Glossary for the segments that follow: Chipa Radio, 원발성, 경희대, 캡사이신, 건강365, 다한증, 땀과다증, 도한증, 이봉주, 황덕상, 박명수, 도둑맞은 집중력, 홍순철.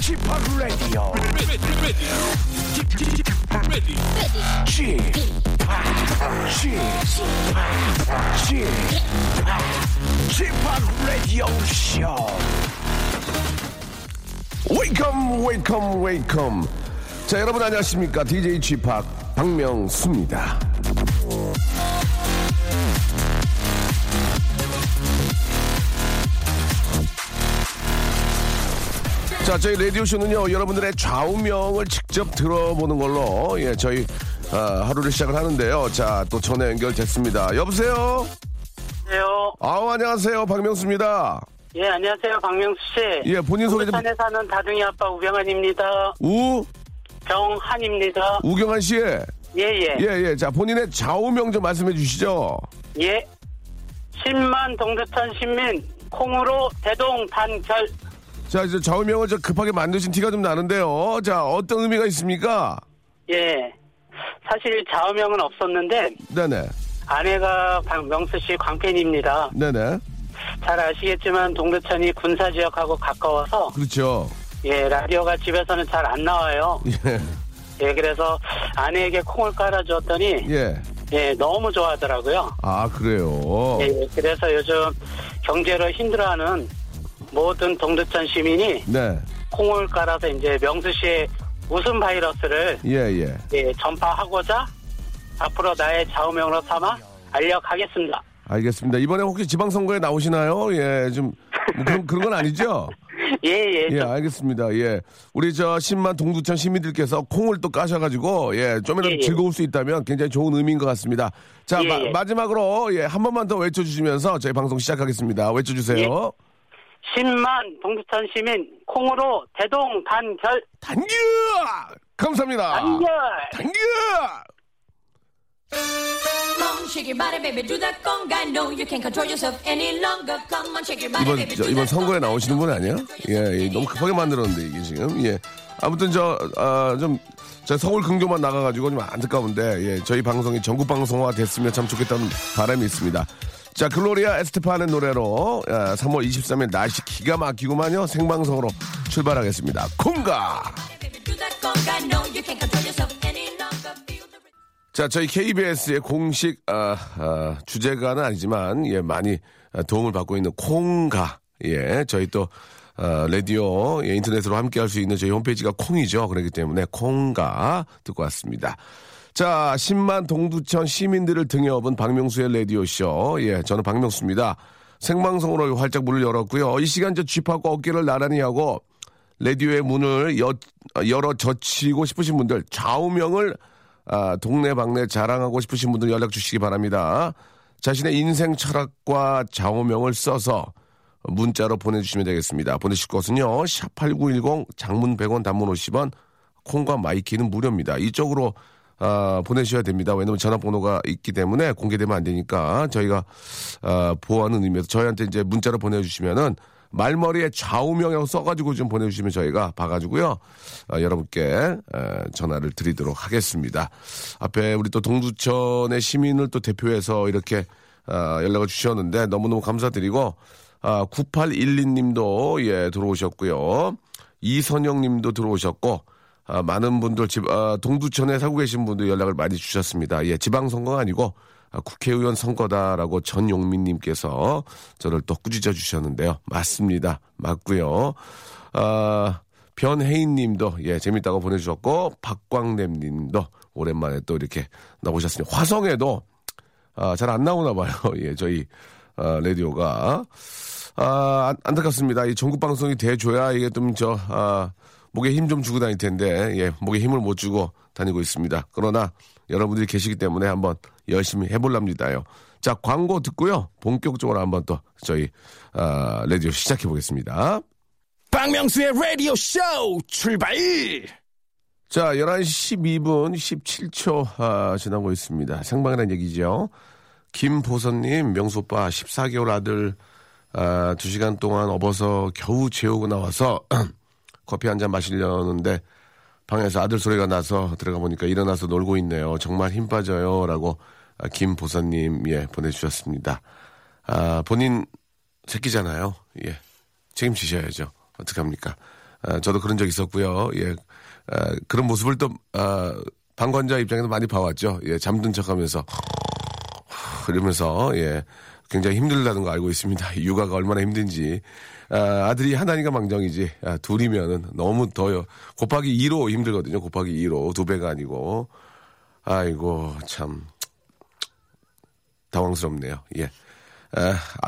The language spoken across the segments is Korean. Chipa Radio. Chipa Radio Show. Welcome, welcome, welcome. 자, 여러분 안녕하십니까? DJ Chipa 박명수입니다. 자, 저희 라디오쇼는요, 여러분들의 좌우명을 직접 들어보는 걸로, 예, 저희, 하루를 시작을 하는데요. 자, 또 전화 연결됐습니다. 여보세요? 안녕하세요. 아우, 안녕하세요. 박명수입니다. 예, 안녕하세요. 박명수 씨. 예, 본인 소개 좀. 부산에 사는 다둥이 아빠 우병한입니다. 병한입니다. 우경한 씨. 예. 예. 자, 본인의 좌우명 좀 말씀해 주시죠. 예. 10만 동두천 시민, 콩으로 대동 단결. 자, 이제 좌우명을 저 급하게 만드신 티가 좀 나는데요. 자, 어떤 의미가 있습니까? 예, 사실 좌우명은 없었는데. 네네. 아내가 박명수 씨 광팬입니다. 네네. 잘 아시겠지만 동두천이 군사 지역하고 가까워서. 그렇죠. 예, 라디오가 집에서는 잘 안 나와요. 예. 예, 그래서 아내에게 콩을 깔아주었더니. 예. 예, 너무 좋아하더라고요. 아, 그래요. 예, 그래서 요즘 경제로 힘들어하는 모든 동두천 시민이 네. 콩을 깔아서 이제 명수 씨의 웃음 바이러스를 예, 전파하고자 앞으로 나의 좌우명으로 삼아 알려가겠습니다. 알겠습니다. 이번에 혹시 지방선거에 나오시나요? 예, 좀 그런 건 아니죠? 예, 알겠습니다. 예, 우리 저 10만 동두천 시민들께서 콩을 또 까셔가지고 예, 좀이라도 즐거울 수 있다면 굉장히 좋은 의미인 것 같습니다. 자, 마지막으로 예, 한 번만 더 외쳐주시면서 저희 방송 시작하겠습니다. 외쳐주세요. 예. 10만 동두천 시민 콩으로 대동 단결. 단결! 감사합니다. 단결! 단결! 이번 선거에 나오시는 분 아니야? 예, 너무 급하게 만들었는데 이게 지금. 예. 아무튼 저 서울 근교만 나가가지고 좀 안타까운데 예, 저희 방송이 전국 방송화 됐으면 참 좋겠다는 바람이 있습니다. 자, 글로리아 에스테파는 노래로 3월 23일 날씨 기가 막히고만요. 생방송으로 출발하겠습니다. 콩가. 자, 저희 KBS의 공식 주제가는 아니지만 예, 많이 도움을 받고 있는 콩가. 예, 저희 또 라디오 예, 인터넷으로 함께할 수 있는 저희 홈페이지가 콩이죠. 그렇기 때문에 콩가 듣고 왔습니다. 자, 10만 동두천 시민들을 등에 업은 박명수의 라디오쇼. 예, 저는 박명수입니다. 생방송으로 활짝 문을 열었고요. 이 시간 저 쥐파과 어깨를 나란히 하고 라디오의 문을 열어 젖히고 싶으신 분들, 좌우명을 동네방네 자랑하고 싶으신 분들 연락 주시기 바랍니다. 자신의 인생 철학과 좌우명을 써서 문자로 보내주시면 되겠습니다. 보내실 곳은요. 샵8910 장문 100원 단문 50원 콩과 마이키는 무료입니다. 이쪽으로 보내셔야 됩니다. 왜냐면 전화번호가 있기 때문에 공개되면 안 되니까 저희가 보호하는 의미에서 저희한테 이제 문자로 보내주시면은 말머리에 좌우명이라고 써가지고 좀 보내주시면 저희가 봐가지고요. 여러분께 전화를 드리도록 하겠습니다. 앞에 우리 또 동두천의 시민을 또 대표해서 이렇게 연락을 주셨는데 너무너무 감사드리고 9812님도 예, 들어오셨고요. 이선영님도 들어오셨고. 많은 분들 동두천에 살고 계신 분들 연락을 많이 주셨습니다. 예, 지방선거가 아니고 국회의원 선거다라고 전용민님께서 저를 또 꾸짖어 주셨는데요. 맞습니다. 맞고요. 변혜인님도 예, 재밌다고 보내주셨고 박광래님도 오랜만에 또 이렇게 나오셨으니 화성에도 잘 안 나오나 봐요. 예, 저희 라디오가 안타깝습니다. 이 전국 방송이 돼줘야 이게 좀 목에 힘 좀 주고 다닐 텐데, 예, 목에 힘을 못 주고 다니고 있습니다. 그러나 여러분들이 계시기 때문에 한번 열심히 해볼랍니다요. 자, 광고 듣고요. 본격적으로 한번 또 저희 라디오 시작해 보겠습니다. 박명수의 라디오 쇼 출발! 자, 11시 12분 17초 지나고 있습니다. 생방이라는 얘기죠. 김보선님, 명수오빠 14개월 아들 2시간 동안 업어서 겨우 재우고 나와서 커피 한잔 마시려는데 방에서 아들 소리가 나서 들어가 보니까 일어나서 놀고 있네요. 정말 힘 빠져요. 라고 김보선님, 예, 보내주셨습니다. 본인 새끼잖아요. 예, 책임지셔야죠. 어떡합니까? 저도 그런 적 있었고요. 예, 그런 모습을 또 방관자 입장에서 많이 봐왔죠. 예, 잠든 척하면서 이러면서, 예, 굉장히 힘들다는 거 알고 있습니다. 육아가 얼마나 힘든지. 아들이 하나니까 망정이지. 둘이면은 너무 더요. 곱하기 2로 힘들거든요. 곱하기 2로. 2배가 아니고. 아이고, 참. 당황스럽네요. 예.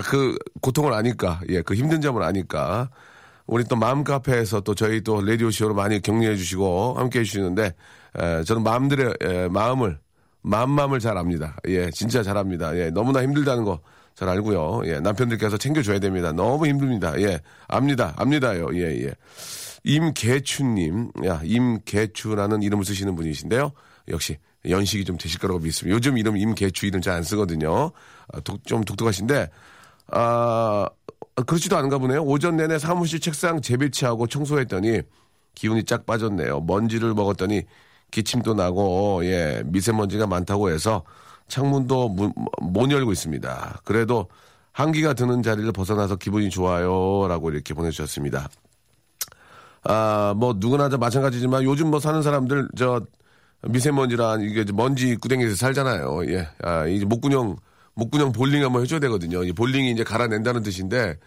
그 고통을 아니까. 예. 그 힘든 점을 아니까. 우리 또 마음카페에서 또 저희 또 라디오쇼로 많이 격려해 주시고 함께 해 주시는데, 저는 마음을 잘 압니다. 예. 진짜 잘 압니다. 예. 너무나 힘들다는 거. 잘 알고요. 예, 남편들께서 챙겨줘야 됩니다. 너무 힘듭니다. 예, 압니다요. 예, 예. 임계추님, 야, 임계추라는 이름을 쓰시는 분이신데요. 역시 연식이 좀 되실 거라고 믿습니다. 요즘 이름 임계추 이름 잘 안 쓰거든요. 좀 독특하신데, 그렇지도 않은가 보네요. 오전 내내 사무실 책상 재배치하고 청소했더니 기운이 쫙 빠졌네요. 먼지를 먹었더니 기침도 나고, 예, 미세먼지가 많다고 해서. 창문도 못 열고 있습니다. 그래도 한기가 드는 자리를 벗어나서 기분이 좋아요. 라고 이렇게 보내주셨습니다. 뭐, 누구나 다 마찬가지지만 요즘 뭐 사는 사람들, 미세먼지란, 이게 먼지 구덩이에서 살잖아요. 예. 이제 목구녕 볼링 한번 해줘야 되거든요. 이 볼링이 이제 갈아낸다는 뜻인데,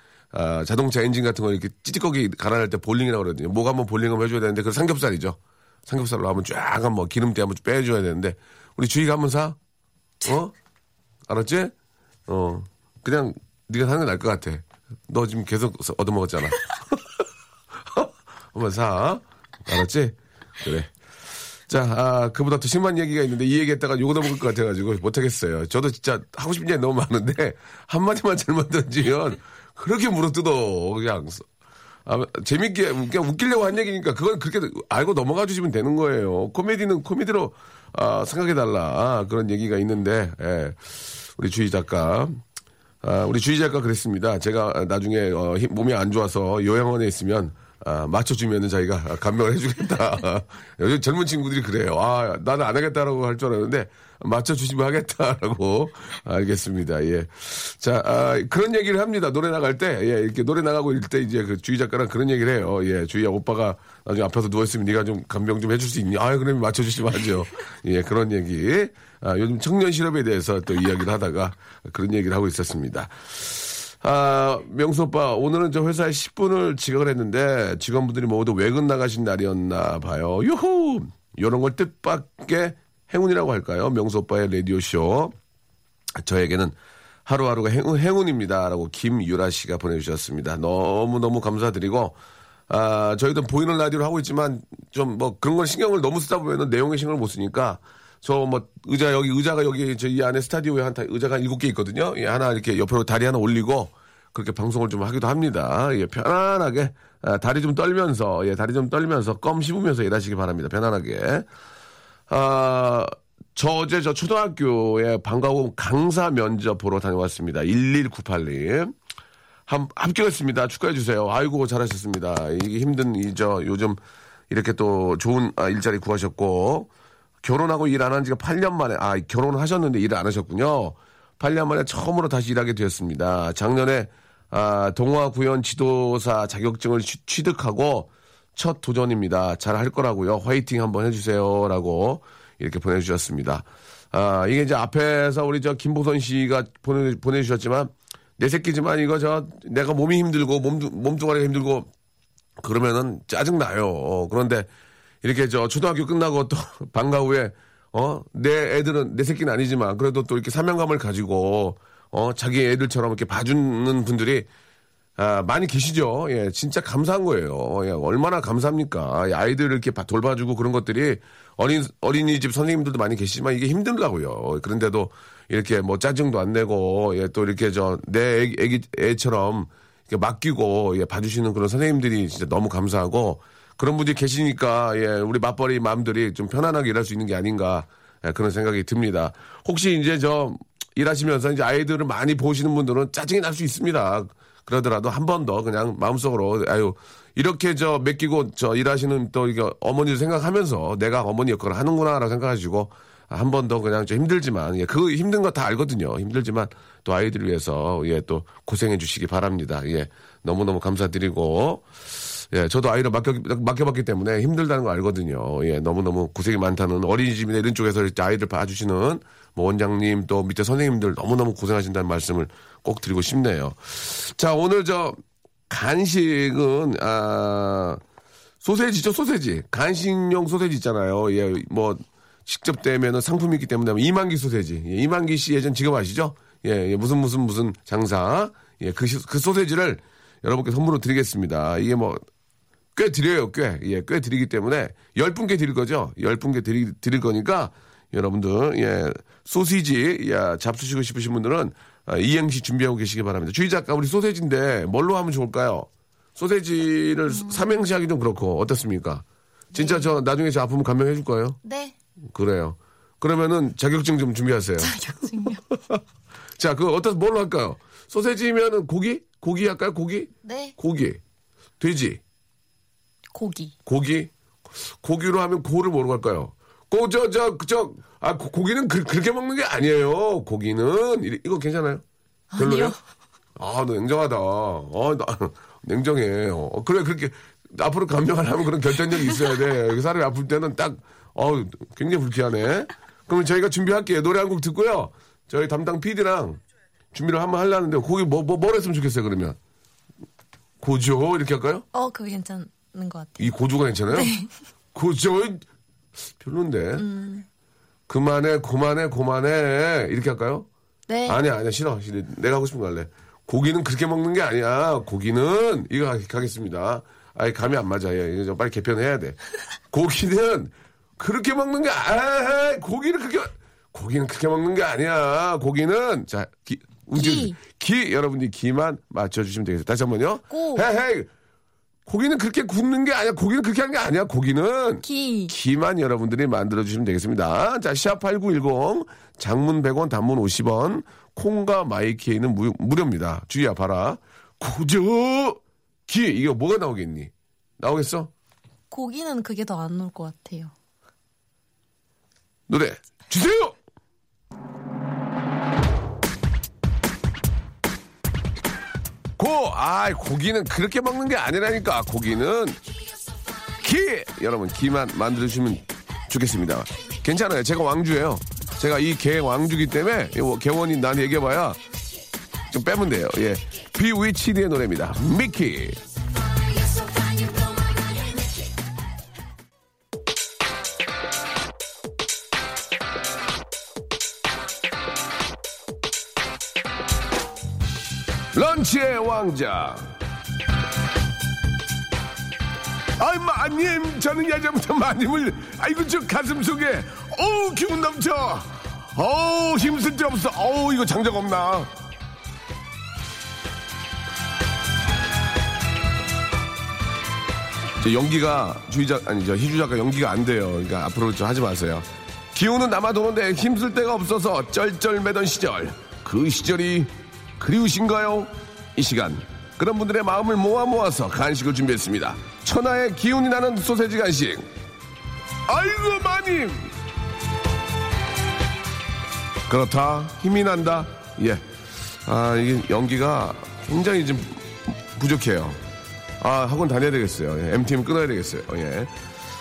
자동차 엔진 같은 거 이렇게 찌찌꺼기 갈아낼 때 볼링이라고 그러거든요. 목 한번 볼링 한번 해줘야 되는데, 그 삼겹살이죠. 삼겹살로 한번 쫙 한번 기름때 한번 빼줘야 되는데, 우리 주희가 한번 사? 알았지? 그냥 네가 사는 게 나을 것 같아. 너 지금 계속 얻어먹었잖아. 한번 사. 알았지? 그래. 자, 그보다 더 심한 얘기가 있는데 이 얘기했다가 욕 얻어먹을 것 같아가지고 못하겠어요. 저도 진짜 하고 싶은 얘기 너무 많은데 한마디만 잘못 던지면 그렇게 물어뜯어. 그냥. 재밌게, 그냥 웃기려고 한 얘기니까 그건 그렇게 알고 넘어가 주시면 되는 거예요. 코미디는 코미디로 생각해달라. 그런 얘기가 있는데, 예. 우리 주희 작가. 우리 주희 작가 그랬습니다. 제가 나중에 몸이 안 좋아서 요양원에 있으면 맞춰주면은 자기가 감명을 해주겠다. 요즘 젊은 친구들이 그래요. 나는 안 하겠다라고 할 줄 알았는데 맞춰주시면 하겠다라고. 알겠습니다. 예. 자, 그런 얘기를 합니다. 노래 나갈 때, 예, 이렇게 노래 나가고 이럴 때 이제 그 주희 작가랑 그런 얘기를 해요. 예, 주희야 오빠가 나중에 앞에서 누워있으면 네가 좀 감명 좀 해줄 수 있니? 그러면 맞춰주시면 하죠. 예, 그런 얘기. 요즘 청년 실업에 대해서 또 이야기를 하다가 그런 얘기를 하고 있었습니다. 명수 오빠, 오늘은 저 회사에 10분을 지각을 했는데 직원분들이 모두 외근 나가신 날이었나 봐요. 유후! 이런 걸 뜻밖의 행운이라고 할까요? 명수 오빠의 라디오쇼. 저에게는 하루하루가 행운입니다. 라고 김유라 씨가 보내주셨습니다. 너무너무 감사드리고, 저희도 보이는 라디오를 하고 있지만 좀 뭐 그런 걸 신경을 너무 쓰다 보면 내용에 신경을 못 쓰니까 의자가 여기, 이 안에 스타디오에 의자가 7개 있거든요. 예, 하나 이렇게 옆으로 다리 하나 올리고, 그렇게 방송을 좀 하기도 합니다. 예, 편안하게, 다리 좀 떨면서, 껌 씹으면서 일하시기 바랍니다. 편안하게. 저 어제 저 초등학교에 방과후 강사 면접 보러 다녀왔습니다. 1198님. 합격했습니다. 축하해주세요. 아이고, 잘하셨습니다. 이게 힘든, 요즘 이렇게 또 좋은 일자리 구하셨고, 결혼하고 일 안 한 지가 8년 만에, 결혼을 하셨는데 일을 안 하셨군요. 8년 만에 처음으로 다시 일하게 되었습니다. 작년에, 동화구연 지도사 자격증을 취득하고 첫 도전입니다. 잘 할 거라고요. 화이팅 한번 해주세요. 라고 이렇게 보내주셨습니다. 이게 이제 앞에서 우리 김보선 씨가 보내주셨지만, 내 새끼지만 이거 내가 몸이 힘들고, 몸뚱아리가 힘들고, 그러면은 짜증나요. 그런데, 이렇게 초등학교 끝나고 또 방과 후에 내 애들은 내 새끼는 아니지만 그래도 또 이렇게 사명감을 가지고 자기 애들처럼 이렇게 봐주는 분들이 아, 많이 계시죠? 예, 진짜 감사한 거예요. 예, 얼마나 감사합니까? 아이들을 이렇게 돌봐주고 그런 것들이 어린이집 선생님들도 많이 계시지만 이게 힘들다고요. 그런데도 이렇게 뭐 짜증도 안 내고, 예, 또 이렇게 내 애처럼 이렇게 맡기고, 예, 봐주시는 그런 선생님들이 진짜 너무 감사하고, 그런 분들이 계시니까, 예, 우리 맞벌이 마음들이 좀 편안하게 일할 수 있는 게 아닌가, 예, 그런 생각이 듭니다. 혹시 이제 일하시면서 이제 아이들을 많이 보시는 분들은 짜증이 날 수 있습니다. 그러더라도 한 번 더 그냥 마음속으로, 아유, 이렇게 맡기고 일하시는 또 이게 어머니를 생각하면서 내가 어머니 역할을 하는구나라고 생각하시고, 한 번 더 그냥 힘들지만, 예, 그 힘든 거 다 알거든요. 힘들지만 또 아이들을 위해서, 예, 또 고생해 주시기 바랍니다. 예, 너무너무 감사드리고, 예, 저도 아이를 맡겨봤기 때문에 힘들다는 거 알거든요. 예, 너무너무 고생이 많다는 어린이집이나 이런 쪽에서 아이들 봐주시는 뭐 원장님 또 밑에 선생님들 너무너무 고생하신다는 말씀을 꼭 드리고 싶네요. 자, 오늘 간식은, 소세지죠, 소세지. 간식용 소세지 있잖아요. 예, 뭐, 직접 되면은 상품이 있기 때문에 이만기 소세지. 예, 이만기 씨 예전 직업 아시죠? 예, 예, 무슨 장사. 예, 그 소세지를 여러분께 선물로 드리겠습니다. 이게 꽤 드려요, 꽤. 예, 꽤 드리기 때문에 10분께 드릴 거죠? 10분께 드릴 거니까 여러분들, 예, 소시지, 예, 잡수시고 싶으신 분들은 이행시 준비하고 계시기 바랍니다. 주희 작가, 우리 소세지인데 뭘로 하면 좋을까요? 소세지를 삼행시 하기 좀 그렇고, 어떻습니까? 진짜 네. 나중에 아프면 감명해 줄 거예요? 네. 그래요. 그러면은 자격증 좀 준비하세요. 자격증요? 자, 뭘로 할까요? 소세지면은 고기? 고기 할까요? 고기? 네. 고기. 돼지. 고기. 고기로 하면 고를 뭐로 할까요? 고기는 그렇게 먹는 게 아니에요. 고기는. 이거 괜찮아요? 별로예요? 아, 너 냉정하다. 냉정해. 그래, 그렇게. 앞으로 감명하려면 그런 결단력이 있어야 돼. 사람이 아플 때는 굉장히 불쾌하네. 그러면 저희가 준비할게요. 노래 한 곡 듣고요. 저희 담당 PD랑 준비를 한번 하려는데, 거기 뭘 했으면 좋겠어요, 그러면? 고조? 이렇게 할까요? 그거 괜찮은 것 같아요. 이 고조가 괜찮아요? 네. 고조? 별론데. 그만해. 이렇게 할까요? 네. 아니야, 싫어. 내가 하고 싶은 거 할래. 고기는 그렇게 먹는 게 아니야. 고기는, 이거 가겠습니다. 아이, 감이 안 맞아. 예, 이거 빨리 개편해야 돼. 고기는 그렇게 먹는 게, 고기는 그렇게 먹는 게 아니야. 고기는, 자, 여러분들이 기만 맞춰주시면 되겠어요. 다시 한 번요. 고기는 그렇게 굽는 게 아니야. 고기는 그렇게 한 게 아니야. 고기는 기만 여러분들이 만들어주시면 되겠습니다. 자, 샷8910, 장문 100원, 단문 50원, 콩과 마이케이는 무료입니다. 주의야, 봐라. 고주! 이거 뭐가 나오겠니? 나오겠어? 고기는 그게 더 안 나올 것 같아요. 노래 주세요! 고기는 그렇게 먹는 게 아니라니까. 고기는 여러분 기만 만들어주시면 좋겠습니다. 괜찮아요. 제가 왕주예요. 제가 이 개 왕주기 때문에 개원이 난 얘기해봐야 좀 빼면 돼요. 예, 비위치드의 노래입니다. 미키. 런치의 왕자. 마님, 저는 예전부터 마님을, 아이고, 가슴 속에, 기운 넘쳐. 힘쓸 데 없어. 이거 장작 없나. 연기가 희주 작가 연기가 안 돼요. 그러니까 앞으로 하지 마세요. 기운은 남아 도는데 힘쓸 데가 없어서 쩔쩔매던 시절, 그 시절이 그리우신가요? 이 시간 그런 분들의 마음을 모아서 간식을 준비했습니다. 천하의 기운이 나는 소세지 간식. 아이고 마님. 그렇다, 힘이 난다. 예, 이게 연기가 굉장히 좀 부족해요. 학원 다녀야 되겠어요. 예, MTM 끊어야 되겠어요. 예.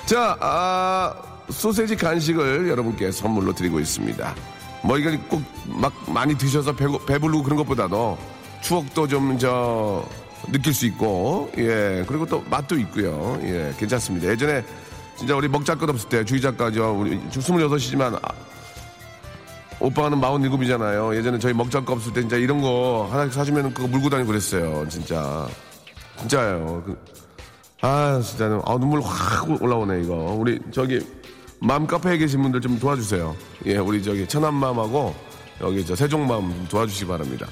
자, 소세지 간식을 여러분께 선물로 드리고 있습니다. 이걸 꼭 많이 드셔서 배부르고 그런 것보다도 추억도 느낄 수 있고, 예, 그리고 또 맛도 있고요. 예, 괜찮습니다. 예전에 진짜 우리 먹자 것 없을 때 주희 작가, 우리 26이지만, 오빠는 47이잖아요. 예전에 저희 먹자거 없을 때 진짜 이런 거 하나씩 사주면 그거 물고 다니고 그랬어요. 진짜. 진짜예요. 아, 진짜. 아, 눈물 확 올라오네, 이거. 우리 저기, 맘 카페에 계신 분들 좀 도와주세요. 예, 우리 저기 천안맘하고 여기 저 세종맘 도와주시기 바랍니다.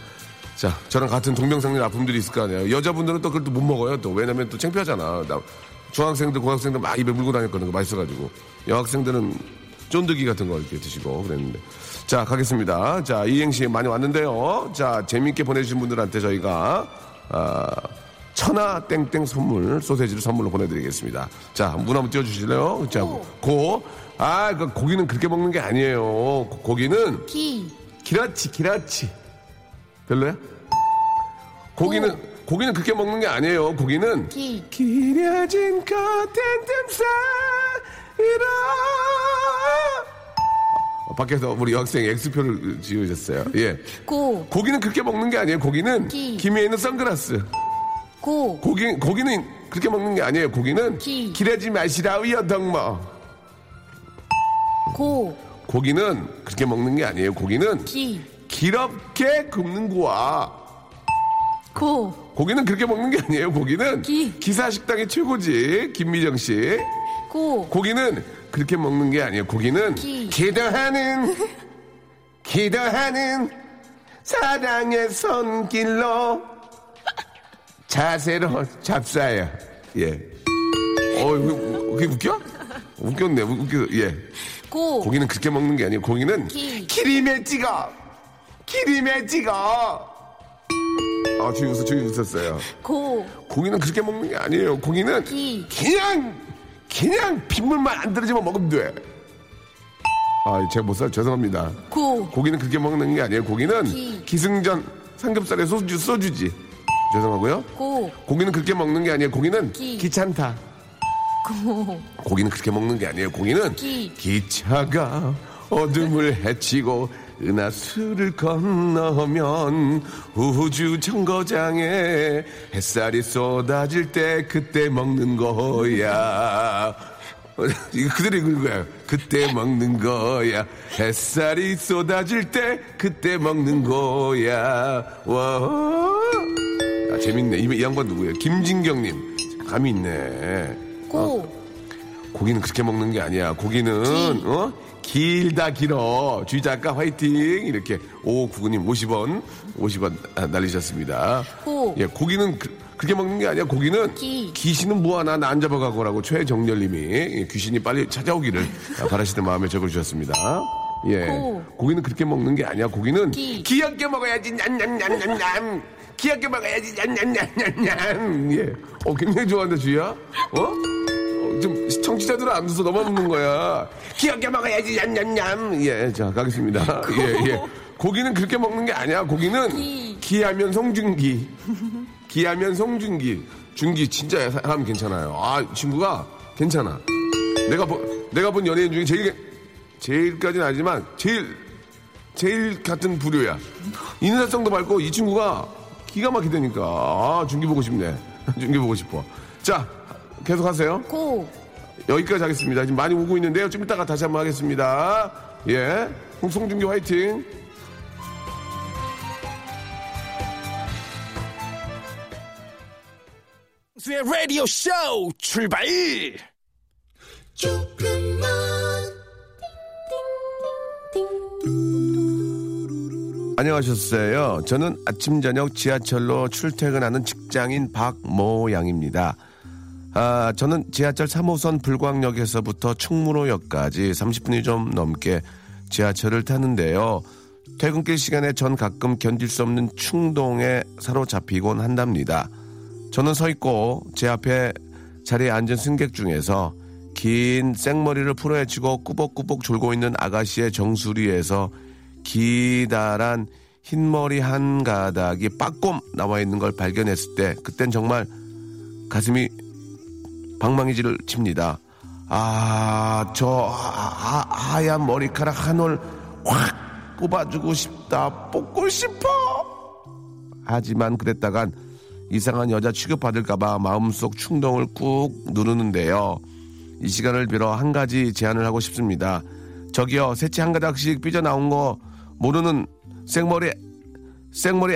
자, 저랑 같은 동병상련 아픔들이 있을 거 아니에요. 여자분들은 또 그걸 또 못 먹어요. 또 왜냐면 또 창피하잖아. 나 중학생들, 고학생들 막 입에 물고 다녔거든요. 맛있어가지고. 여학생들은 쫀득이 같은 거 이렇게 드시고 그랬는데. 자, 가겠습니다. 자, 이행시 많이 왔는데요. 자, 재밌게 보내주신 분들한테 저희가, 천하땡땡 선물, 소세지를 선물로 보내드리겠습니다. 자, 문 한번 띄워주실래요? 자, 고. 아, 그 고기는 그렇게 먹는 게 아니에요. 고기는. 기라치, 기라치. 별로야? 고기는, 오. 고기는 그렇게 먹는 게 아니에요. 고기는. 기려진 같은 틈사, 이라. 밖에서 우리 여학생이 X표를 지으셨어요. 예. 고. 고기는 그렇게 먹는 게 아니에요. 고기는. 김에 있는 선글라스. 고. 고기는 그렇게 먹는 게 아니에요. 고기는 기르지 마시라위요 덕머. 고. 고기는 그렇게 먹는 게 아니에요. 고기는 기럽게 굽는 거야. 고. 고기는 그렇게 먹는 게 아니에요. 고기는 기사식당의 최고지. 김미정 씨. 고. 고기는 그렇게 먹는 게 아니에요. 고기는 기도하는 기도하는 사랑의 손길로 자세로 잡사요. 예. 그게 웃겨? 웃겼네. 예. 고. 고기는 그렇게 먹는 게 아니에요. 고기는 기름에 찍어. 기름에 찍어. 아, 저기 웃었어요. 고. 고기는 그렇게 먹는 게 아니에요. 고기는 그냥 핏물만 안 떨어지면 먹으면 돼. 아, 제가 못 살 죄송합니다. 고. 고기는 그렇게 먹는 게 아니에요. 고기는 기승전 삼겹살에 소주지. 죄송하고요. 고. 고기는 그렇게 먹는 게 아니에요. 고기는 귀찮다. 고. 고기는 그렇게 먹는 게 아니에요. 고기는 기차가 어둠을 헤치고 은하수를 건너면 우주 정거장에 햇살이 쏟아질 때 그때 먹는 거야. 이거 그대로 읽은 거야. 그때 먹는 거야. 햇살이 쏟아질 때 그때 먹는 거야. 와. 아, 재밌네. 이 양반 누구예요? 김진경님. 감이 있네. 고. 고기는 그렇게 먹는 게 아니야. 고기는, 길다, 길어. 주희 작가 화이팅. 이렇게. 5599님 50원 날리셨습니다. 고. 예, 고기는 그렇게 먹는 게 아니야. 고기는 귀신은 뭐 하나 나 안 잡아가거라고 최정렬님이 예, 귀신이 빨리 찾아오기를 바라시는 마음에 적어주셨습니다. 예. 고. 고기는 그렇게 먹는 게 아니야. 고기는 귀엽게 먹어야지. 냠냠냠냠냠. 귀엽게 먹어야지. 냠냠냠냠냠. 예. 굉장히 좋아한다, 주희야. 좀 청취자들은 안 웃어. 너만 웃는 거야. 귀엽게 먹어야지. 냠냠냠. 예. 자, 가겠습니다. 고. 예. 고기는 그렇게 먹는 게 아니야. 고기는 기하면 송중기. 기하면 송중기. 중기 진짜 사람 괜찮아요. 아, 친구가 괜찮아. 내가 본 연예인 중에 제일까지는 아니지만 제일 같은 부류야. 인사성도 밝고 이 친구가 기가 막히다니까. 아, 중기 보고 싶네. 중기 보고 싶어. 자, 계속 하세요. 고. 여기까지 하겠습니다. 지금 많이 오고 있는데요. 좀 이따가 다시 한번 하겠습니다. 예. 송중기 화이팅. 박명수의 라디오 쇼 출발. 조금만. 안녕하셨어요. 저는 아침 저녁 지하철로 출퇴근하는 직장인 박모양입니다. 아, 저는 지하철 3호선 불광역에서부터 충무로역까지 30분이 좀 넘게 지하철을 타는데요. 퇴근길 시간에 전 가끔 견딜 수 없는 충동에 사로잡히곤 한답니다. 저는 서 있고 제 앞에 자리에 앉은 승객 중에서 긴 생머리를 풀어헤치고 꾸벅꾸벅 졸고 있는 아가씨의 정수리에서 기다란 흰머리 한 가닥이 빠꼼 나와 있는 걸 발견했을 때 그땐 정말 가슴이 방망이질을 칩니다. 아, 저 하얀 머리카락 한 올 확 뽑아주고 싶다. 뽑고 싶어. 하지만 그랬다간 이상한 여자 취급받을까봐 마음속 충동을 꾹 누르는데요. 이 시간을 빌어 한 가지 제안을 하고 싶습니다. 저기요, 새치 한 가닥씩 삐져나온 거 모르는 생머리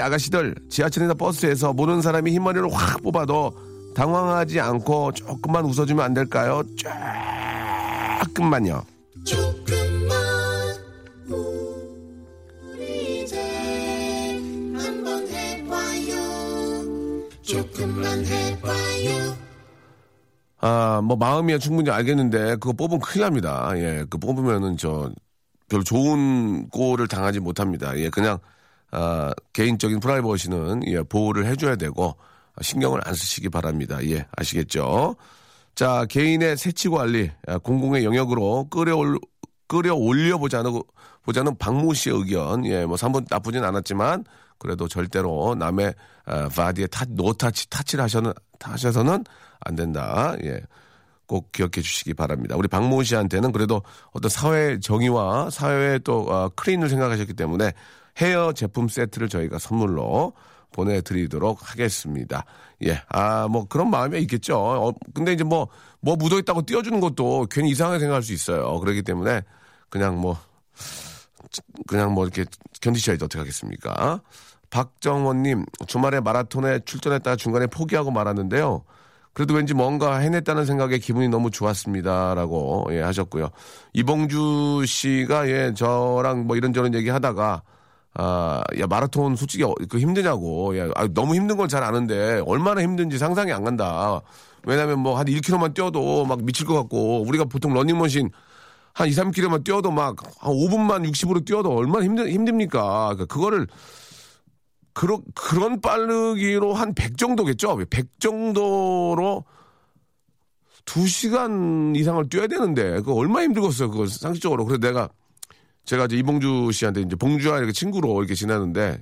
아가씨들 지하철이나 버스에서 모르는 사람이 흰머리를 확 뽑아도 당황하지 않고 조금만 웃어주면 안 될까요? 조금만요. 조금만 우리 이제 한번 해봐요. 조금만 해봐요. 아, 뭐 마음이야 충분히 알겠는데 그거 뽑으면 큰일 납니다. 예, 그 뽑으면은 저 별로 좋은 꼴을 당하지 못합니다. 예, 그냥 아, 개인적인 프라이버시는 예, 보호를 해줘야 되고 신경을 안 쓰시기 바랍니다. 예, 아시겠죠? 자, 개인의 세치 관리, 공공의 영역으로 끌어올려보자는 박모 씨의 의견. 예, 뭐 3분 나쁘진 않았지만 그래도 절대로 남의 바디에 타치를 하셔서는 안 된다. 예, 꼭 기억해 주시기 바랍니다. 우리 박모 씨한테는 그래도 어떤 사회 정의와 사회의 또 크린을 생각하셨기 때문에 헤어 제품 세트를 저희가 선물로 보내드리도록 하겠습니다. 예, 아, 뭐 그런 마음이 있겠죠. 근데 이제 뭐 묻어있다고 띄워주는 것도 괜히 이상하게 생각할 수 있어요. 그렇기 때문에 그냥 뭐 이렇게 견디셔야지 어떻게 하겠습니까? 박정원님, 주말에 마라톤에 출전했다가 중간에 포기하고 말았는데요. 그래도 왠지 뭔가 해냈다는 생각에 기분이 너무 좋았습니다라고 예, 하셨고요. 이봉주 씨가 예, 저랑 뭐 이런저런 얘기하다가 아, 야, 마라톤 솔직히 그 힘드냐고. 야, 아, 너무 힘든 건 잘 아는데 얼마나 힘든지 상상이 안 간다. 왜냐면 뭐 한 1km만 뛰어도 막 미칠 것 같고 우리가 보통 러닝머신 한 2, 3km만 뛰어도 막 한 5분만 60으로 뛰어도 얼마나 힘듭니까? 그러니까 그거를 그런 빠르기로 한 100 정도겠죠? 100 정도로 2시간 이상을 뛰어야 되는데 그거 얼마나 힘들겠어요. 그거 상식적으로. 그래서 제가 이제 이봉주 씨한테 이제 봉주야 이렇게 친구로 이렇게 지내는데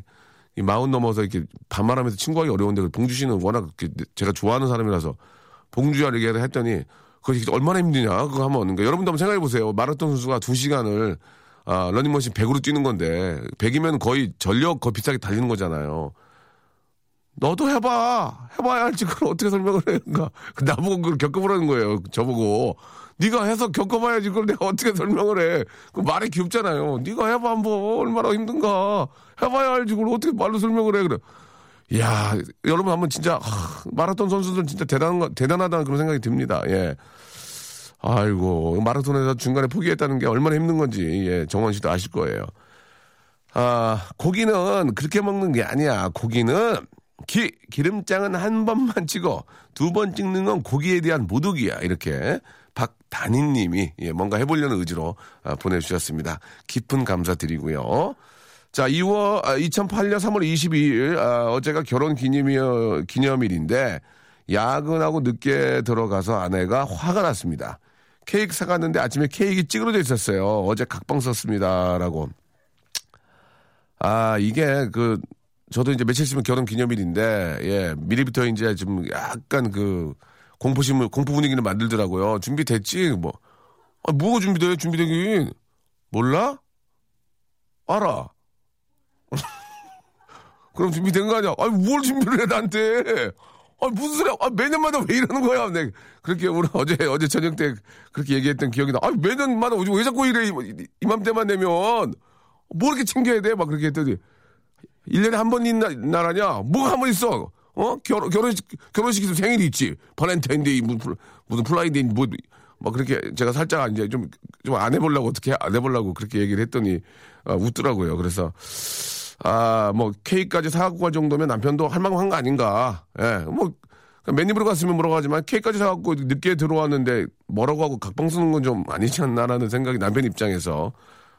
이 마흔 넘어서 이렇게 반말하면서 친구하기 어려운데 봉주 씨는 워낙 제가 좋아하는 사람이라서 봉주야 이렇게 했더니 그게 얼마나 힘드냐 그거 한번 그러니까 여러분도 한번 생각해 보세요. 마라톤 선수가 2시간을 아, 러닝머신 100으로 뛰는 건데 100이면 거의 전력 거의 비슷하게 달리는 거잖아요. 너도 해봐야 할지 그걸 어떻게 설명을 해야 하는가. 나보고 그걸 겪어보라는 거예요. 저보고 네가 해서 겪어봐야지 그걸 내가 어떻게 설명을 해. 그 말이 귀엽잖아요. 네가 해봐 한번 얼마나 힘든가. 해봐야 알지 그걸 어떻게 말로 설명을 해. 그래. 이야 여러분 한번 진짜 마라톤 선수들은 진짜 대단하다는 그런 생각이 듭니다. 예. 아이고 마라톤에서 중간에 포기했다는 게 얼마나 힘든 건지 예, 정원 씨도 아실 거예요. 아 고기는 그렇게 먹는 게 아니야. 고기는 기름장은 한 번만 찍어 두 번 찍는 건 고기에 대한 모독이야. 이렇게 박단희님이 예, 뭔가 해보려는 의지로 아, 보내주셨습니다. 깊은 감사드리고요. 자, 2008년 3월 22일 어제가 결혼 기념일인데 야근하고 늦게 들어가서 아내가 화가 났습니다. 케이크 사갔는데 아침에 케이크 찌그러져 있었어요. 어제 각방 썼습니다라고. 아 이게 그 저도 이제 며칠 있으면 결혼 기념일인데, 예, 미리부터 이제 좀 약간 그 공포 분위기를 만들더라고요. 준비됐지? 뭐. 아, 뭐가 준비돼? 준비되긴. 몰라? 알아. 그럼 준비된 거 아니야? 아니, 뭘 준비를 해, 나한테? 아, 무슨 소리야? 아, 매년마다 왜 이러는 거야? 네. 그렇게 우리 어제 저녁 때 그렇게 얘기했던 기억이 나. 아, 매년마다 왜 자꾸 이래? 이맘때만 되면. 뭐 이렇게 챙겨야 돼? 막 그렇게 했더니. 1년에 한 번 있는 나라냐? 뭐가 한 번 있어? 어? 결혼식 있으면 생일이 있지. 발렌타인데이, 무슨 플라이데이, 뭐, 막 그렇게 제가 살짝 이제 좀 안 해보려고 어떻게 안 해보려고 그렇게 얘기를 했더니, 웃더라고요. 그래서, 아, 뭐, 케이크까지 사갖고 갈 정도면 남편도 할만한 거 아닌가. 예, 뭐, 맨입으로 갔으면 뭐라고 하지만 케이크까지 사갖고 늦게 들어왔는데 뭐라고 하고 각방 쓰는 건 좀 아니지 않나라는 생각이 남편 입장에서,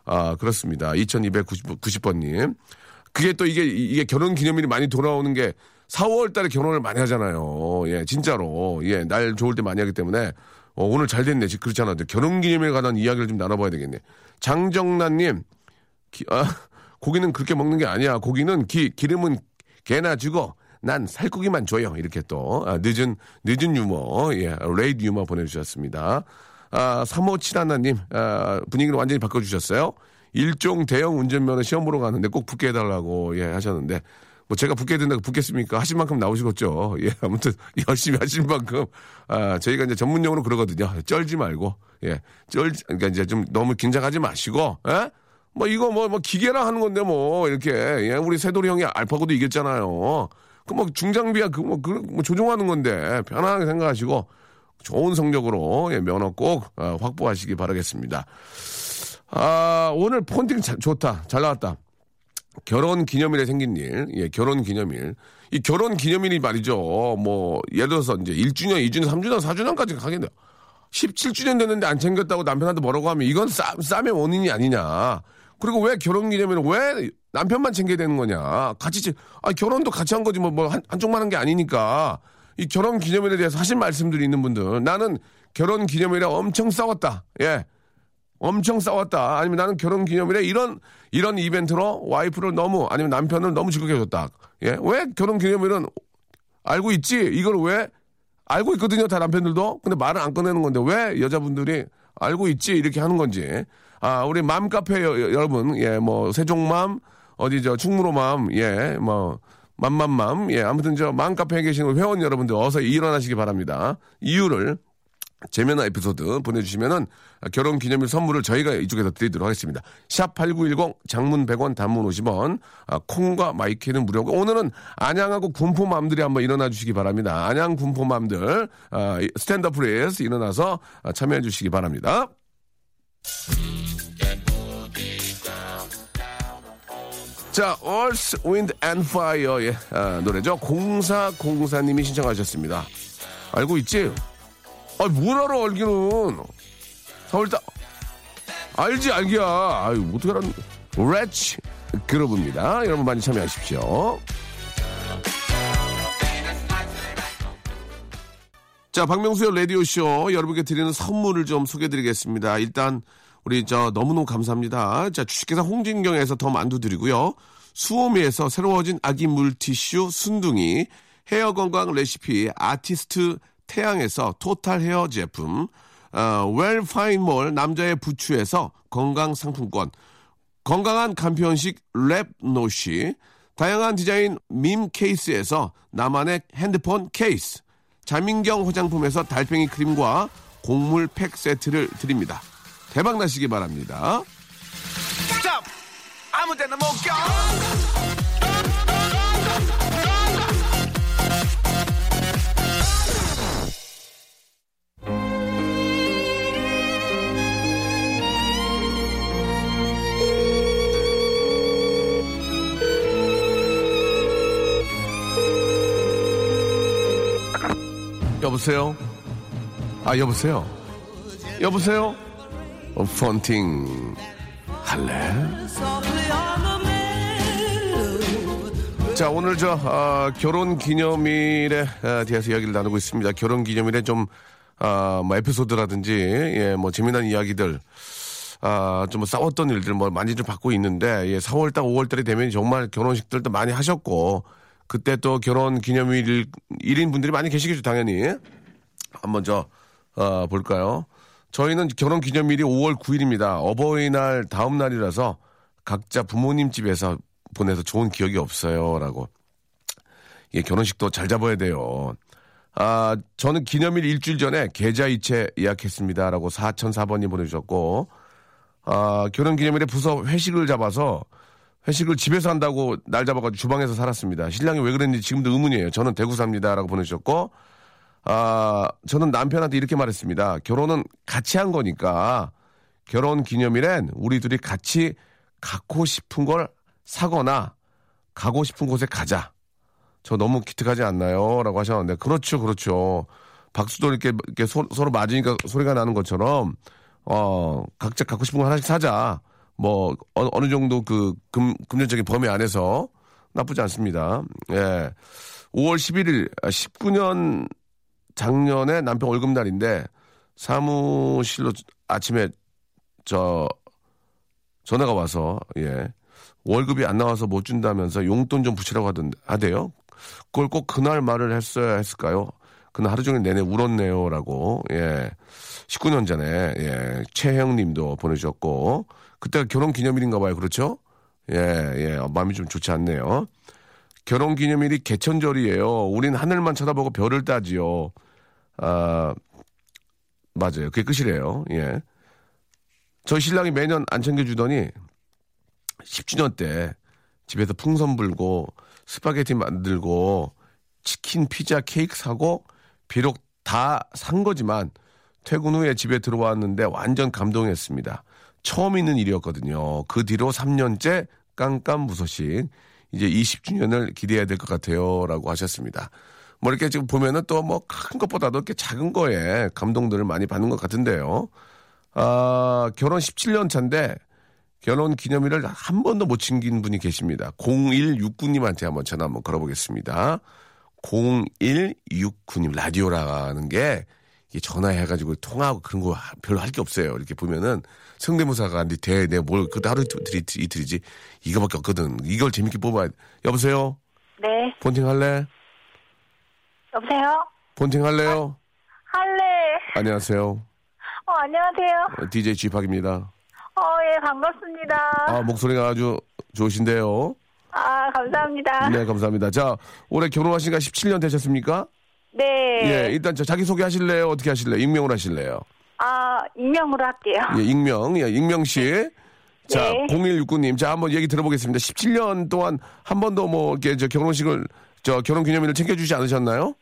아, 그렇습니다. 2290번님. 그게 또 이게 결혼 기념일이 많이 돌아오는 게 4월 달에 결혼을 많이 하잖아요. 예, 진짜로. 예, 날 좋을 때 많이 하기 때문에 오늘 잘 됐네. 그렇지 않아도 결혼 기념일에 관한 이야기를 좀 나눠봐야 되겠네. 장정란님, 고기는 그렇게 먹는 게 아니야. 고기는 기름은 개나 주고 난 살코기만 줘요. 이렇게 또 늦은 유머, 예, 레이드 유머 보내주셨습니다. 아, 3571님, 분위기를 완전히 바꿔주셨어요. 일종 대형 운전면허 시험 보러 가는데 꼭 붙게 해달라고, 예, 하셨는데, 뭐 제가 붙게 해야 된다고 붙겠습니까? 하신 만큼 나오시겠죠. 예, 아무튼 열심히 하신 만큼, 아, 저희가 이제 전문용어로 그러거든요. 쩔지 말고, 예, 그러니까 이제 좀 너무 긴장하지 마시고, 예? 뭐 이거 뭐 기계라 하는 건데 뭐 이렇게 예, 우리 새돌이 형이 알파고도 이겼잖아요. 그 뭐 중장비야 그 뭐 조종하는 건데 편안하게 생각하시고 좋은 성적으로 예, 면허 꼭 확보하시기 바라겠습니다. 아 오늘 폰팅 좋다 잘 나왔다. 결혼 기념일에 생긴 일, 예, 결혼 기념일. 이 결혼 기념일이 말이죠. 뭐, 예를 들어서 이제 1주년, 2주년, 3주년, 4주년까지 가게 돼요. 17주년 됐는데 안 챙겼다고 남편한테 뭐라고 하면 이건 쌈의 원인이 아니냐. 그리고 왜 결혼 기념일을 왜 남편만 챙겨야 되는 거냐. 같이, 아, 결혼도 같이 한 거지 뭐 한쪽만 한 게 아니니까. 이 결혼 기념일에 대해서 하신 말씀들이 있는 분들. 나는 결혼 기념일에 엄청 싸웠다. 예. 엄청 싸웠다. 아니면 나는 결혼 기념일에 이런 이벤트로 와이프를 너무, 아니면 남편을 너무 즐겁게 해줬다. 예? 왜 결혼 기념일은 알고 있지? 이걸 왜? 알고 있거든요. 다 남편들도. 근데 말을 안 꺼내는 건데 왜 여자분들이 알고 있지? 이렇게 하는 건지. 아, 우리 맘카페 여러분. 예, 뭐, 세종맘, 어디 저 충무로맘, 예, 뭐, 맘맘맘. 예, 아무튼 저 맘카페에 계신 회원 여러분들 어서 일어나시기 바랍니다. 이유를. 재미난 에피소드 보내주시면은 결혼 기념일 선물을 저희가 이쪽에서 드리도록 하겠습니다. 샵8910 장문 100원 단문 50원 콩과 마이키는 무료고 오늘은 안양하고 군포맘들이 한번 일어나 주시기 바랍니다. 안양 군포맘들 스탠드업 프레스 일어나서 참여해 주시기 바랍니다. 자, Earth, Wind and Fire의 노래죠. 0404님이 신청하셨습니다. 알고 있지? 아, 뭘 알아, 알기는. 4월달. 알지, 알기야. 아유, 어떻게 알았니. 렛츠 그룹입니다. 여러분 많이 참여하십시오. 자, 박명수의 라디오쇼. 여러분께 드리는 선물을 좀 소개해드리겠습니다. 일단, 우리 너무너무 감사합니다. 자, 주식회사 홍진경에서 더 만두 드리고요. 수오미에서 새로워진 아기 물티슈 순둥이. 헤어 건강 레시피 아티스트 태양에서 토탈 헤어 제품, 웰파인몰 남자의 부추에서 건강 상품권, 건강한 간편식 랩노시, 다양한 디자인 밈 케이스에서 나만의 핸드폰 케이스, 자민경 화장품에서 달팽이 크림과 곡물 팩 세트를 드립니다. 대박 나시기 바랍니다. 스톱! 아무 데나 못 껴! 여보세요? 아, 여보세요? 여보세요? 폰팅 할래? 자, 오늘 결혼기념일에 대해서 이야기를 나누고 있습니다. 결혼기념일에 좀, 뭐, 에피소드라든지, 예, 뭐, 재미난 이야기들, 좀 싸웠던 일들 뭐 많이 좀 받고 있는데, 예, 4월달, 5월달이 되면 정말 결혼식들도 많이 하셨고, 그때 또 결혼 기념일 1인 분들이 많이 계시겠죠, 당연히. 한번 볼까요? 저희는 결혼 기념일이 5월 9일입니다. 어버이날 다음 날이라서 각자 부모님 집에서 보내서 좋은 기억이 없어요. 라고. 예, 결혼식도 잘 잡아야 돼요. 아, 저는 기념일 일주일 전에 계좌이체 예약했습니다. 라고 4004번이 보내주셨고, 아, 결혼 기념일에 부서 회식을 잡아서 회식을 집에서 한다고 날 잡아가지고 주방에서 살았습니다. 신랑이 왜 그랬는지 지금도 의문이에요. 저는 대구 삽니다. 라고 보내주셨고, 아, 저는 남편한테 이렇게 말했습니다. 결혼은 같이 한 거니까, 결혼 기념일엔 우리 둘이 같이 갖고 싶은 걸 사거나, 가고 싶은 곳에 가자. 저 너무 기특하지 않나요? 라고 하셨는데, 그렇죠, 그렇죠. 박수도 이렇게 서로 맞으니까 소리가 나는 것처럼, 각자 갖고 싶은 걸 하나씩 사자. 뭐, 어느 정도 금전적인 범위 안에서 나쁘지 않습니다. 예. 5월 11일, 19년 작년에 남편 월급날인데 사무실로 아침에 전화가 와서, 예. 월급이 안 나와서 못 준다면서 용돈 좀 붙이라고 하대요. 그걸 꼭 그날 말을 했어야 했을까요? 그날 하루 종일 내내 울었네요. 라고, 예. 19년 전에, 예. 최혜영 님도 보내주셨고, 그때가 결혼 기념일인가 봐요. 그렇죠? 예, 예. 마음이 좀 좋지 않네요. 결혼 기념일이 개천절이에요. 우린 하늘만 쳐다보고 별을 따지요. 아, 맞아요. 그게 끝이래요. 예. 저 신랑이 매년 안 챙겨주더니 10주년 때 집에서 풍선 불고 스파게티 만들고 치킨, 피자, 케이크 사고 비록 다 산 거지만 퇴근 후에 집에 들어왔는데 완전 감동했습니다. 처음 있는 일이었거든요. 그 뒤로 3년째 깜깜무소식. 이제 20주년을 기대해야 될 것 같아요. 라고 하셨습니다. 뭐 이렇게 지금 보면은 또 뭐 큰 것보다도 이렇게 작은 거에 감동들을 많이 받는 것 같은데요. 아, 결혼 17년 차인데 결혼 기념일을 한 번도 못 챙긴 분이 계십니다. 0169님한테 한번 전화 한번 걸어보겠습니다. 0169님 라디오라는 게 전화해가지고 통화하고 그런 거 별로 할 게 없어요. 이렇게 보면은 성대모사가 네, 내가 뭘 그때 하루 이틀이지 이거밖에 없거든. 이걸 재밌게 뽑아야. 여보세요? 네. 본팅 할래? 여보세요? 본팅 할래요? 아, 할래. 안녕하세요. 안녕하세요. DJ G팍입니다. 예, 반갑습니다. 아, 목소리가 아주 좋으신데요. 아, 감사합니다. 네, 감사합니다. 자, 올해 결혼하시니까 17년 되셨습니까? 네. 예, 일단 저 자기소개 하실래요? 어떻게 하실래요? 익명으로 하실래요? 아, 익명으로 할게요. 예, 익명. 예, 익명씨. 네. 자, 0169님. 자, 한번 얘기 들어보겠습니다. 17년 동안 한 번도 뭐, 이렇게 저 결혼식을, 저 결혼 기념일을 챙겨주지 않으셨나요?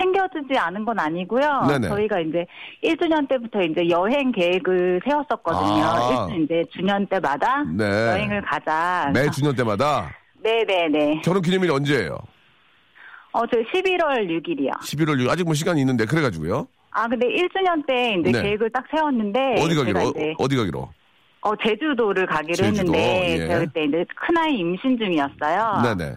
챙겨주지 않은 건 아니고요. 네네. 저희가 이제 1주년 때부터 이제 여행 계획을 세웠었거든요. 아. 이제 주년 때마다 네. 여행을 가자. 매 주년 때마다? 네네네. 결혼 기념일이 언제예요? 저희 11월 6일이요. 11월 6일. 아직 뭐 시간이 있는데, 그래가지고요. 아, 근데 1주년 때 이제 네. 계획을 딱 세웠는데. 어디 가기로? 어디 가기로? 제주도를 가기로 했는데. 예. 제가 그때 이제 큰아이 임신 중이었어요. 네네.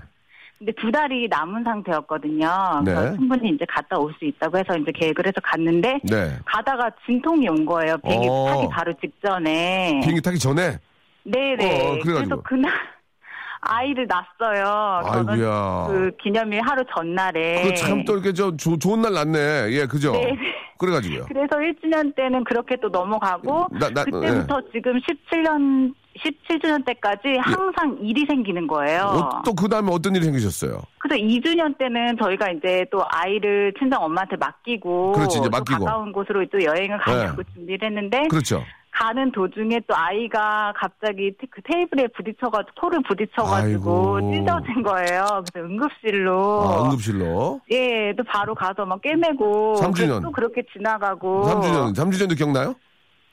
근데 2달이 남은 상태였거든요. 네. 그래서 충분히 이제 갔다 올 수 있다고 해서 이제 계획을 해서 갔는데 네. 가다가 진통이 온 거예요. 비행기 타기 바로 직전에. 비행기 타기 전에? 네네. 그래서 그날 아이를 낳았어요. 아이고야. 그 기념일 하루 전날에. 그 참 또 이렇게 저 좋은 날 낳네. 예, 그죠? 네. 그래가지고요. 그래서 1주년 때는 그렇게 또 넘어가고 그때부터 예. 지금 17주년 때까지 항상 예. 일이 생기는 거예요. 또 그 다음에 어떤 일이 생기셨어요? 그래서 2주년 때는 저희가 이제 또 아이를 친정 엄마한테 맡기고, 그렇지, 이제 맡기고. 가까운 곳으로 또 여행을 가려고 예. 준비를 했는데, 그렇죠. 가는 도중에 또 아이가 갑자기 그 테이블에 부딪혀가지고 코를 부딪혀가지고 찢어진 거예요. 그래서 응급실로. 아, 응급실로. 예, 또 바로 가서 막 꿰매고. 3주년. 또 그렇게 지나가고. 3주년도 기억나요?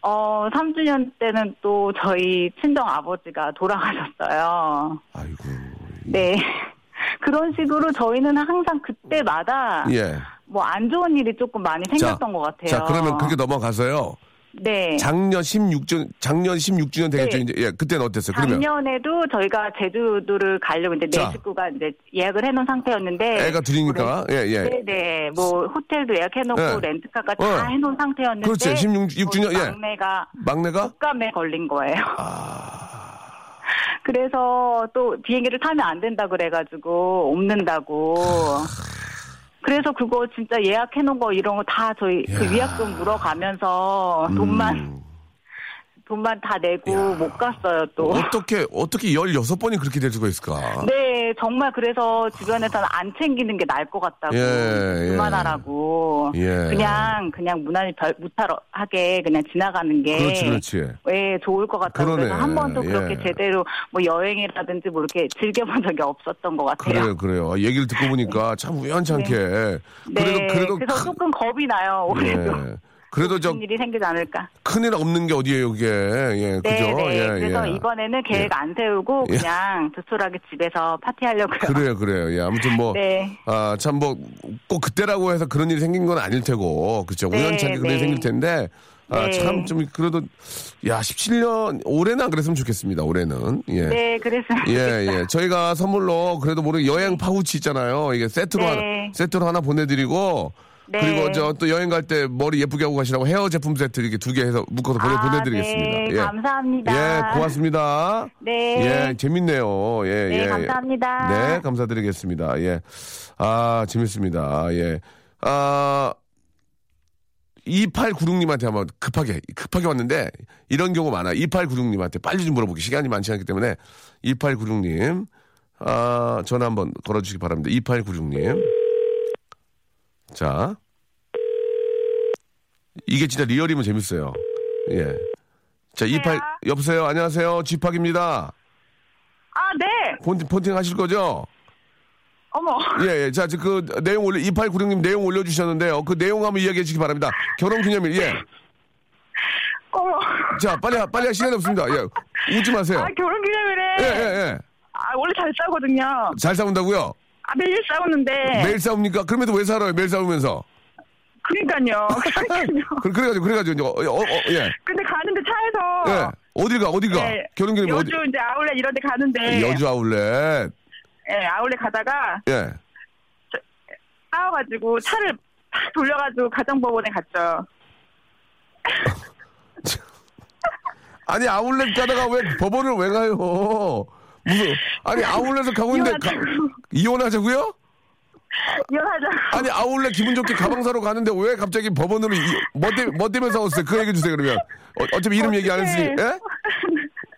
3주년 때는 또 저희 친정 아버지가 돌아가셨어요. 아이고. 네. 그런 식으로 저희는 항상 그때마다 예. 뭐 안 좋은 일이 조금 많이 생겼던 것 같아요. 자, 그러면 그렇게 넘어가서요. 네. 작년 16주년 되겠죠. 네. 이제 예, 그때는 어땠어요? 작년에도 그러면. 저희가 제주도를 가려고 이제 내 식구가 이제 예약을 해놓은 상태였는데. 애가 둘이니까. 예예. 네네. 뭐 호텔도 예약해놓고 예. 렌트카까지 다 해놓은 상태였는데. 그렇지. 16주년. 예. 막내가 독감에 걸린 거예요. 그래서 또 비행기를 타면 안 된다 그래가지고 옮는다고. 그래서 그거 진짜 예약해놓은 거 이런 거 다 저희 그 위약금 물어가면서 돈만 다 내고 야. 못 갔어요 또. 어떻게 16번이 그렇게 될 수가 있을까? 네, 정말 그래서 주변에서는 안 챙기는 게 나을 것 같다고. 그만하라고. 예. 그냥 무난히 무탈하게 그냥 지나가는 게. 그렇지. 예, 좋을 것 같다고. 그러네. 그래서 한 번도 그렇게 예. 제대로 뭐 여행이라든지 뭐 이렇게 즐겨본 적이 없었던 것 같아요. 그래요. 아, 얘기를 듣고 보니까 참 우연찮게. 네. 그래도 그래서 조금 겁이 나요. 올해도. 예. 그래도 저 일이 생기지 않을까. 큰일 없는 게 어디예요, 이게. 예, 네, 그죠? 네. 예, 그래서 예. 이번에는 계획 안 세우고 예. 그냥 조촐하게 집에서 파티하려고요. 그래요. 예, 아무튼 뭐 네. 아, 참 뭐 꼭 그때라고 해서 그런 일이 생긴 건 아닐 테고, 그렇죠? 네, 우연찮게 그런 일이 생길 텐데. 아, 네. 참, 좀, 그래도, 야, 17년, 올해는 안 그랬으면 좋겠습니다, 올해는. 예. 네, 그랬으면 좋겠습니다. 예. 저희가 선물로, 그래도 모르게 여행 파우치 있잖아요. 이게 세트로 하나 보내드리고, 네. 그리고 또 여행 갈 때 머리 예쁘게 하고 가시라고 헤어 제품 세트 이렇게 2개 해서 묶어서 보내드리겠습니다. 네, 예. 감사합니다. 예, 고맙습니다. 네. 예, 재밌네요. 예, 네, 예. 감사합니다. 네, 감사드리겠습니다. 예. 아, 재밌습니다. 예. 아, 2896님한테 한번 급하게 왔는데 이런 경우 많아요. 2896님한테 빨리 좀 물어보기. 시간이 많지 않기 때문에 2896님, 아, 전화 한번 걸어주시기 바랍니다. 2896님. 자, 이게 진짜 리얼이면 재밌어요. 예, 자, 28, 여보세요? 안녕하세요. 지팍입니다. 아, 네. 폰팅 하실 거죠? 어머. 예, 예. 자, 그 내용 2896님 내용 올려주셨는데요. 그 내용 한번 이야기해 주시기 바랍니다. 결혼 기념일, 예. 어머. 자, 빨리 시간이 없습니다. 예. 웃지 마세요. 아, 결혼 기념일에. 예. 아, 원래 잘 싸우거든요. 잘 싸운다고요? 아, 매일 싸우는데. 매일 싸웁니까? 그럼에도 왜 살아요? 매일 싸우면서. 그러니까요. 그래가지고 이제 예. 근데 가는데 차에서. 예. 어디가? 예. 결혼기념일 어디? 여주 이제 아울렛 이런데 가는데. 여주 아울렛. 예, 아울렛 가다가. 예. 싸워가지고 차를 팍 돌려가지고 가정법원에 갔죠. 아니 아울렛 가다가 왜 법원을 왜 가요? 무슨? 아니 아울렛을 가고 있는데 이혼하자고요? 이혼하자. 아니 아울렛 기분 좋게 가방 사러 가는데 왜 갑자기 법원으로 뭐 때문에 싸웠어요? 그 얘기 주세요 그러면. 어차피 이름 얘기 안 했으니. 예?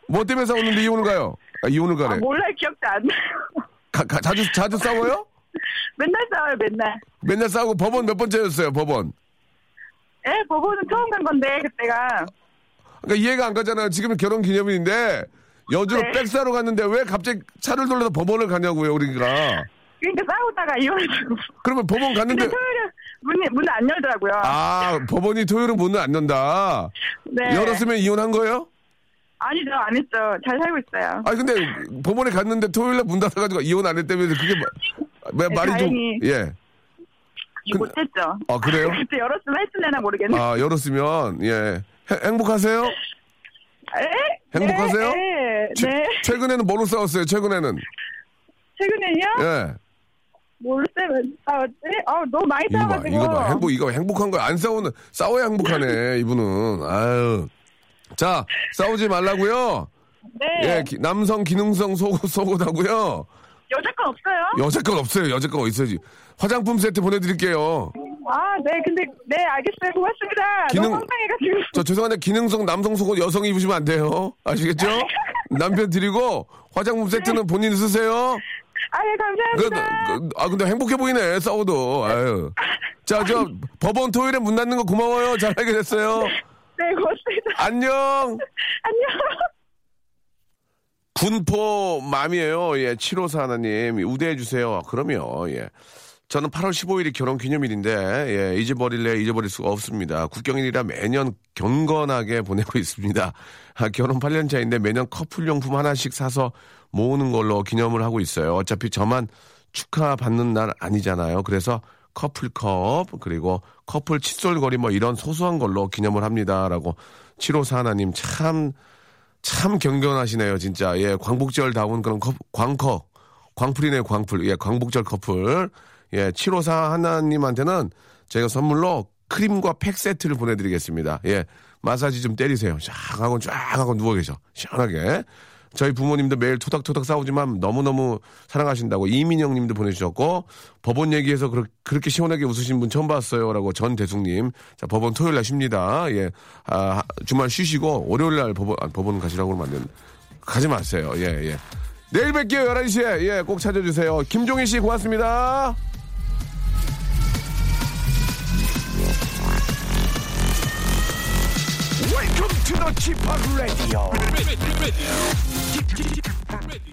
뭐 때문에 싸웠는데 이혼을 가요? 아, 이혼을 가네. 아, 몰라 기억도 안 나요. 자주 싸워요? 맨날 싸워요 맨날. 맨날 싸우고 법원 몇 번째였어요 법원? 예, 법원은 처음 간 건데 그때가. 그러니까 이해가 안 가잖아요. 지금 결혼 기념일인데 여주로 네. 백사로 갔는데 왜 갑자기 차를 돌려서 법원을 가냐고요 우리가. 그러니까 싸우다가 이혼했다고. 그러면 법원 갔는데. 근데 토요일은 문을 안 열더라고요. 아, 법원이 토요일은 문을 안 연다. 네. 열었으면 이혼한 거예요? 아니죠, 안 했죠. 잘 살고 있어요. 아니 근데 법원에 갔는데 토요일에 문 닫아가지고 이혼 안 했다면서 그게 네, 말이 다행히. 좀 예. 못했죠. 아 그래요? 그때 열었으면 했을래나 모르겠네. 아 열었으면 예. 행복하세요? 에? 행복하세요? 에? 네. 최근에는 뭐로 싸웠어요? 최근에요? 예. 뭘로 싸웠지? 아 너무 많이 싸워가지고. 이거 봐. 이거 행복한 거야. 안 싸우는 싸워야 행복하네 이분은. 아유. 자 싸우지 말라고요. 네. 예 남성 기능성 속옷하고요. 여자 건 없어요? 여자 건 있어야지. 화장품 세트 보내드릴게요. 아, 네, 근데, 네, 알겠어요. 고맙습니다. 너무 황당해가지고. 저 죄송한데, 기능성 남성 속옷 여성 입으시면 안 돼요. 아시겠죠? 남편 드리고, 화장품 세트는 본인 쓰세요. 아, 예, 감사합니다. 근데 행복해 보이네, 싸워도. 아유. 자, 법원 토요일에 문 닫는 거 고마워요. 잘 알게 됐어요. 네, 고맙습니다. 안녕. 안녕. 군포맘이에요. 예, 754 하나님. 우대해주세요. 그럼요. 예. 저는 8월 15일이 결혼 기념일인데, 예, 잊어버릴 수가 없습니다. 국경일이라 매년 경건하게 보내고 있습니다. 아, 결혼 8년 차인데 매년 커플용품 하나씩 사서 모으는 걸로 기념을 하고 있어요. 어차피 저만 축하받는 날 아니잖아요. 그래서 커플컵, 그리고 커플 칫솔거리 뭐 이런 소소한 걸로 기념을 합니다. 라고 754 하나님 참 경건하시네요, 진짜. 예, 광복절 다운 그런 광풀이네요, 광풀. 예, 광복절 커플. 예, 754 하나님한테는 제가 선물로 크림과 팩 세트를 보내드리겠습니다. 예, 마사지 좀 때리세요. 쫙 하고 누워 계셔. 시원하게. 저희 부모님도 매일 토닥토닥 싸우지만 너무너무 사랑하신다고 이민영 님도 보내주셨고, 법원 얘기해서 그렇게 시원하게 웃으신 분 처음 봤어요. 라고 전 대숙님. 자, 법원 토요일 날 쉽니다. 예. 아, 주말 쉬시고, 월요일 날 법원 가시라고 하면 안 되는데. 가지 마세요. 예. 내일 뵐게요. 11시에. 예, 꼭 찾아주세요. 김종희 씨 고맙습니다. Welcome to the Chipa Radio.